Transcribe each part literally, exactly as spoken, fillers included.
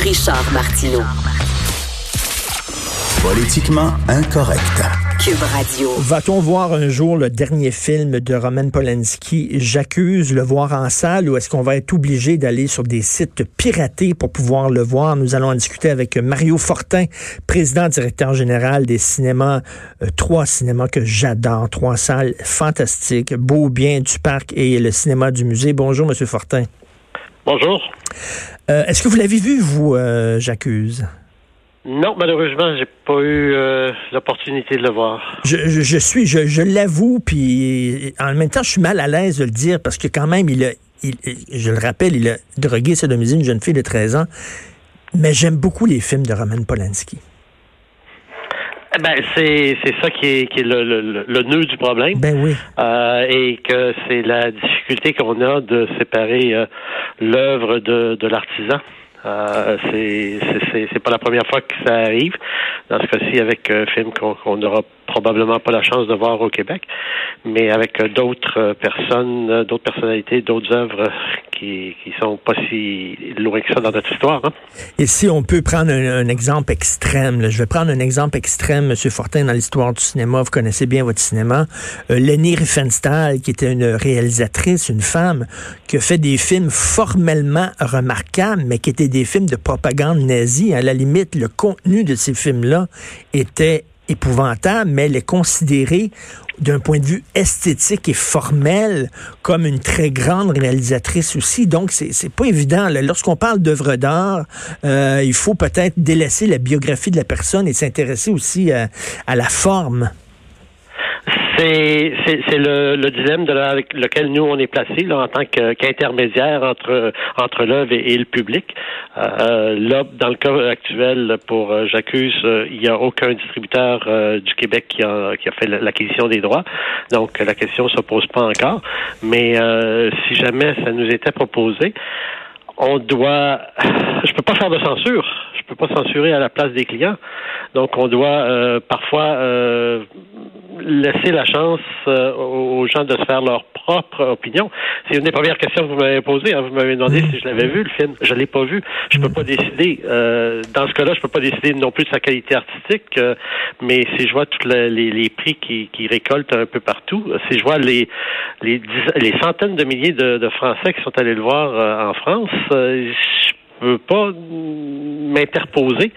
Richard Martineau. Politiquement incorrect. Cube Radio. Va-t-on voir un jour le dernier film de Roman Polanski, J'accuse, le voir en salle, ou est-ce qu'on va être obligé d'aller sur des sites piratés pour pouvoir le voir? Nous allons en discuter avec Mario Fortin, président directeur général des cinémas, euh, trois cinémas que j'adore, trois salles fantastiques, Beaubien du parc et le cinéma du musée. Bonjour, Monsieur Fortin. Bonjour. Euh, est-ce que vous l'avez vu, vous, euh, J'accuse? Non, malheureusement, j'ai pas eu euh, l'opportunité de le voir. Je, je, je suis, je, je l'avoue, puis en même temps, je suis mal à l'aise de le dire parce que quand même, il a, il, je le rappelle, il a drogué, sodomisé une jeune fille de treize ans. Mais j'aime beaucoup les films de Roman Polanski. Ben c'est c'est ça qui est qui est le le, le nœud du problème. Ben oui. Euh, et que c'est la difficulté qu'on a de séparer euh, l'œuvre de de l'artisan. Euh, c'est, c'est, c'est, c'est pas la première fois que ça arrive. Dans ce cas-ci, avec un film qu'on, qu'on n'aura probablement pas la chance de voir au Québec, mais avec d'autres personnes, d'autres personnalités, d'autres œuvres qui, qui sont pas si loin que ça dans notre histoire. Hein? Et si on peut prendre un, un exemple extrême, là, je vais prendre un exemple extrême, M. Fortin, dans l'histoire du cinéma, vous connaissez bien votre cinéma, euh, Leni Riefenstahl, qui était une réalisatrice, une femme, qui a fait des films formellement remarquables, mais qui étaient des films de propagande nazie. À la limite, le contenu de ces films-là était épouvantable, mais elle est considérée d'un point de vue esthétique et formel comme une très grande réalisatrice aussi. Donc, c'est, c'est pas évident. Là, lorsqu'on parle d'œuvre d'art, euh, il faut peut-être délaisser la biographie de la personne et s'intéresser aussi à, à la forme. C'est, c'est, c'est le, le dilemme de la, avec lequel nous on est placé là en tant que, qu'intermédiaire entre entre l'œuvre et, et le public. Euh, là, dans le cas actuel pour euh, J'accuse, euh, il n'y a aucun distributeur euh, du Québec qui a qui a fait l'acquisition des droits. Donc la question se pose pas encore. Mais euh, si jamais ça nous était proposé, on doit. Je peux pas faire de censure. Je peux pas censurer à la place des clients. Donc on doit euh, parfois. Euh, laisser la chance euh, aux gens de se faire leur propre opinion. C'est une des premières questions que vous m'avez posées. Hein. Vous m'avez demandé si je l'avais vu, le film. Je l'ai pas vu. Je peux pas décider. Euh, dans ce cas-là, je peux pas décider non plus de sa qualité artistique, euh, mais si je vois tous les, les, les prix qui, qui récoltent un peu partout, si je vois les, les, dix, les centaines de milliers de, de Français qui sont allés le voir euh, en France, euh, je Je ne veux pas m'interposer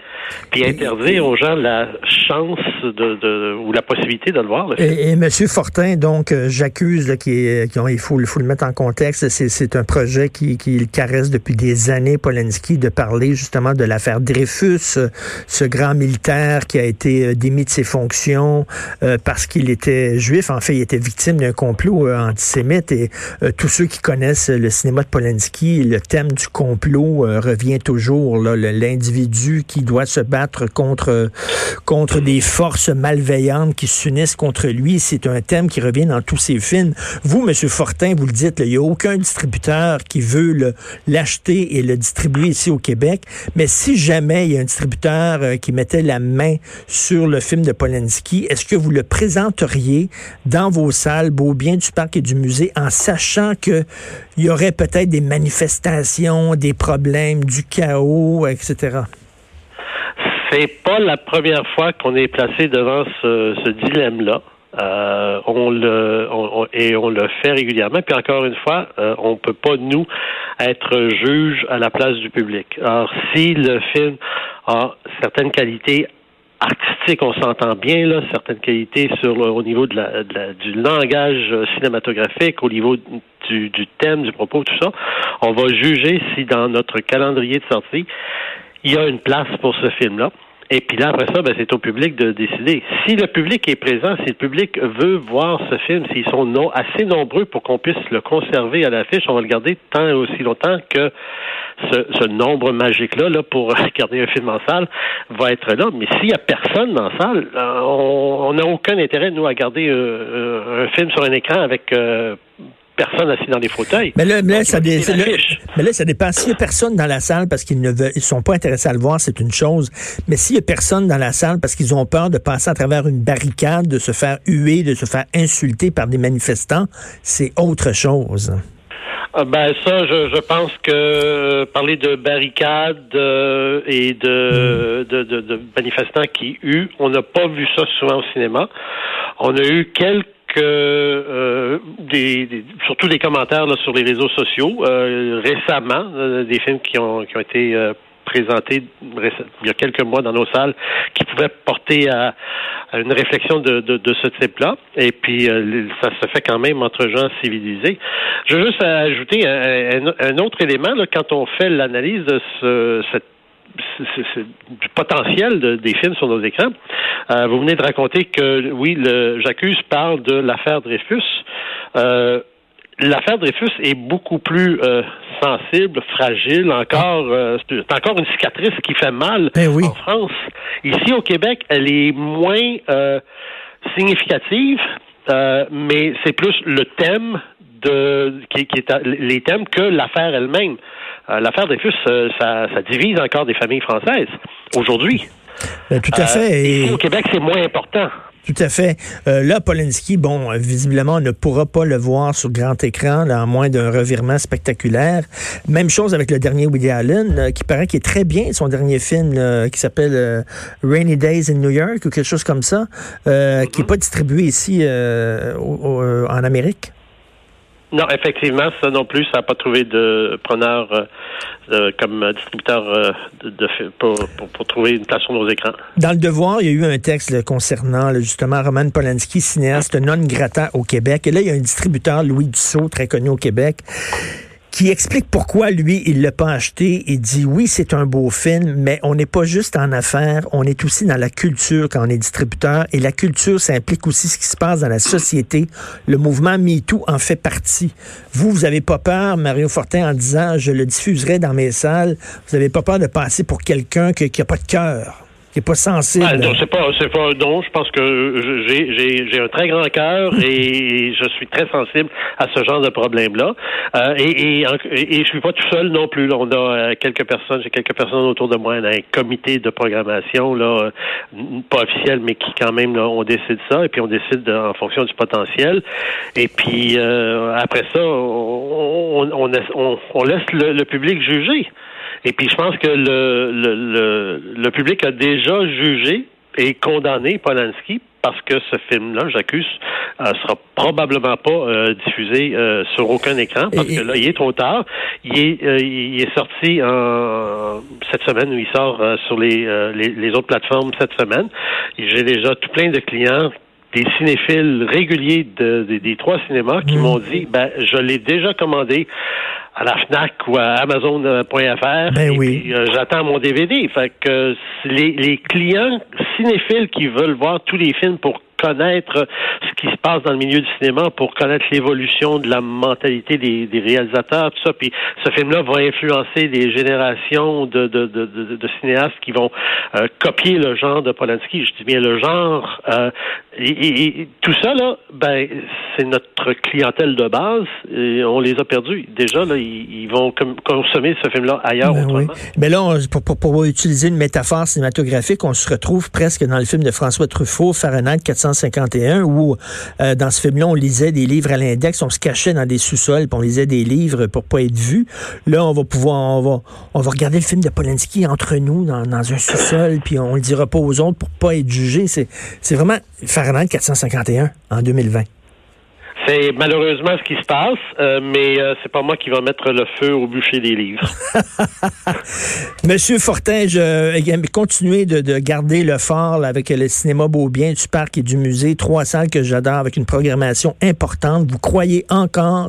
puis interdire aux gens la chance de, de, ou la possibilité de le voir. Et, et M. Fortin, donc, euh, J'accuse, là, qui est, qui ont, il faut, faut le mettre en contexte, c'est, c'est un projet qui, qui le caresse depuis des années, Polanski, de parler justement de l'affaire Dreyfus, ce, ce grand militaire qui a été démis de ses fonctions euh, parce qu'il était juif. En fait, il était victime d'un complot euh, antisémite et euh, tous ceux qui connaissent le cinéma de Polanski, le thème du complot euh, revient toujours, là, l'individu qui doit se battre contre, contre des forces malveillantes qui s'unissent contre lui. C'est un thème qui revient dans tous ces films. Vous, M. Fortin, vous le dites, il n'y a aucun distributeur qui veut le, l'acheter et le distribuer ici au Québec. Mais si jamais il y a un distributeur euh, qui mettait la main sur le film de Polanski, est-ce que vous le présenteriez dans vos salles Beaubien du parc et du musée en sachant qu'il y aurait peut-être des manifestations, des problèmes, du chaos, et cetera? C'est pas la première fois qu'on est placé devant ce, ce dilemme-là. Euh, on le on, on, et on le fait régulièrement. Puis encore une fois, euh, on peut pas nous être juge à la place du public. Alors si le film a certaines qualités artistique, on s'entend bien, là, certaines qualités sur le, au niveau de la, de la, du langage cinématographique, au niveau du, du thème, du propos, tout ça. On va juger si dans notre calendrier de sortie, il y a une place pour ce film-là. Et puis là, après ça, ben, c'est au public de décider. Si le public est présent, si le public veut voir ce film, s'ils sont non, assez nombreux pour qu'on puisse le conserver à l'affiche, on va le garder tant et aussi longtemps que ce, ce nombre magique-là, là, pour garder un film en salle, va être là. Mais s'il n'y a personne en salle, on n'a aucun intérêt, nous, à garder euh, un film sur un écran avec... Euh, personne assis dans les fauteuils. Mais là, mais là, ça, dé- là, mais là ça dépend. S'il n'y a personne dans la salle parce qu'ils ne veulent, ils sont pas intéressés à le voir, c'est une chose. Mais s'il n'y a personne dans la salle parce qu'ils ont peur de passer à travers une barricade, de se faire huer, de se faire insulter par des manifestants, c'est autre chose. Ah ben ça, je, je pense que parler de barricades euh, et de, de, de, de manifestants qui huent, on n'a pas vu ça souvent au cinéma. On a eu quelques Que, euh, des, des, surtout des commentaires là, sur les réseaux sociaux euh, récemment, euh, des films qui ont, qui ont été euh, présentés récem- il y a quelques mois dans nos salles qui pouvaient porter à, à une réflexion de, de, de ce type-là. Et puis, euh, ça se fait quand même entre gens civilisés. Je veux juste ajouter un, un, un autre élément là, quand on fait l'analyse de ce, cette C'est, c'est, c'est du potentiel de, des films sur nos écrans. Euh, vous venez de raconter que, oui, le J'accuse parle de l'affaire Dreyfus. Euh, l'affaire Dreyfus est beaucoup plus euh, sensible, fragile, encore, euh, c'est encore une cicatrice qui fait mal ben oui. en France. Ici, au Québec, elle est moins euh, significative, euh, mais c'est plus le thème de qui, qui est les thèmes que l'affaire elle-même. Euh, l'affaire Dreyfus, euh, ça, ça divise encore des familles françaises aujourd'hui. Ben, tout à fait. Euh, et... Ici, au Québec, c'est moins important. Tout à fait. Euh, là, Polanski, bon, visiblement, on ne pourra pas le voir sur grand écran, là, à moins d'un revirement spectaculaire. Même chose avec le dernier Woody Allen, euh, qui paraît qu'il est très bien, son dernier film, là, qui s'appelle euh, Rainy Days in New York, ou quelque chose comme ça, euh, mm-hmm. qui n'est pas distribué ici euh, au, au, en Amérique. Non, effectivement, ça non plus, ça n'a pas trouvé de preneur euh, euh, comme distributeur euh, de, de, pour, pour, pour trouver une place sur nos écrans. Dans Le Devoir, il y a eu un texte là, concernant là, justement Roman Polanski, cinéaste non grata au Québec. Et là, il y a un distributeur, Louis Dussault, très connu au Québec, qui explique pourquoi, lui, il ne l'a pas acheté. Il dit, oui, c'est un beau film, mais on n'est pas juste en affaires, on est aussi dans la culture quand on est distributeur. Et la culture, ça implique aussi ce qui se passe dans la société. Le mouvement MeToo en fait partie. Vous, vous n'avez pas peur, Mario Fortin, en disant, je le diffuserai dans mes salles. Vous n'avez pas peur de passer pour quelqu'un qui n'a pas de cœur, qui n'est pas sensible. Ah, non, c'est pas, c'est pas, non, je pense que j'ai, j'ai, j'ai un très grand cœur et je suis très sensible à ce genre de problème-là. Euh, et, et, et, et je suis pas tout seul non plus. Là, on a quelques personnes, j'ai quelques personnes autour de moi, on a un comité de programmation, là, pas officiel, mais qui quand même, là, on décide ça et puis on décide de, en fonction du potentiel. Et puis, euh, après ça, on, on, on, on laisse le, le public juger. Et puis, je pense que le, le, le, le public a déjà jugé et condamné Polanski parce que ce film-là, J'accuse, euh, sera probablement pas euh, diffusé euh, sur aucun écran parce et, que là, il est trop tard. Il est, euh, il est sorti en, cette semaine, ou il sort euh, sur les, euh, les, les autres plateformes cette semaine. Et j'ai déjà tout plein de clients, des cinéphiles réguliers de, de, des trois cinémas qui mmh. m'ont dit, ben, je l'ai déjà commandé à la Fnac ou à Amazon point F R. Ben et oui. puis, euh, j'attends mon D V D. Fait que les, les clients cinéphiles qui veulent voir tous les films pour connaître ce qui se passe dans le milieu du cinéma, pour connaître l'évolution de la mentalité des, des réalisateurs, tout ça. Puis ce film-là va influencer des générations de, de, de, de, de cinéastes qui vont euh, copier le genre de Polanski. Je dis bien le genre. Euh, et, et, et tout ça, là, ben, c'est notre clientèle de base. Et on les a perdus. Déjà, là, ils, ils vont com- consommer ce film-là ailleurs ben autrement. Oui. Mais là, on, pour, pour, pour utiliser une métaphore cinématographique, on se retrouve presque dans le film de François Truffaut, Fahrenheit quatre cent cinquante et un, où euh, dans ce film-là, on lisait des livres à l'index, on se cachait dans des sous-sols, puis on lisait des livres pour pas être vu. Là, on va pouvoir, on va, on va regarder le film de Polanski entre nous, dans, dans un sous-sol, puis on le dira pas aux autres pour pas être jugé. C'est, c'est vraiment Fahrenheit quatre cent cinquante et un en deux mille vingt. C'est malheureusement ce qui se passe, euh, mais euh, c'est pas moi qui va mettre le feu au bûcher des livres. Monsieur Fortin, je continuez de, de garder le fort là, avec le cinéma Beaubien du parc et du musée, trois salles que j'adore avec une programmation importante. Vous croyez encore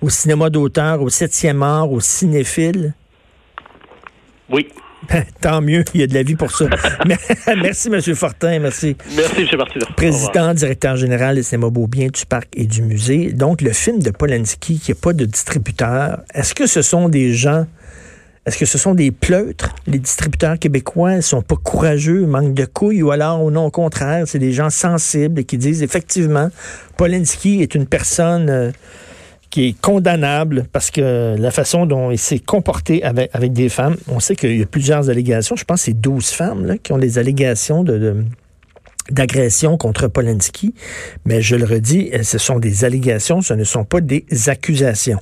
au cinéma d'auteur, au septième art, au cinéphile? Oui. Ben, tant mieux, il y a de la vie pour ça. Merci, M. Fortin, merci. Merci, M. Martineau. Président, directeur général des cinémas Beaubien, du parc et du musée. Donc, le film de Polanski, qui n'a pas de distributeur, est-ce que ce sont des gens, est-ce que ce sont des pleutres, les distributeurs québécois? Ils ne sont pas courageux, manquent de couilles, ou alors, au non, au contraire, c'est des gens sensibles et qui disent, effectivement, Polanski est une personne... Euh, qui est condamnable parce que la façon dont il s'est comporté avec, avec des femmes, on sait qu'il y a plusieurs allégations, je pense que c'est douze femmes là, qui ont des allégations de, de, d'agression contre Polanski, mais je le redis, ce sont des allégations, ce ne sont pas des accusations.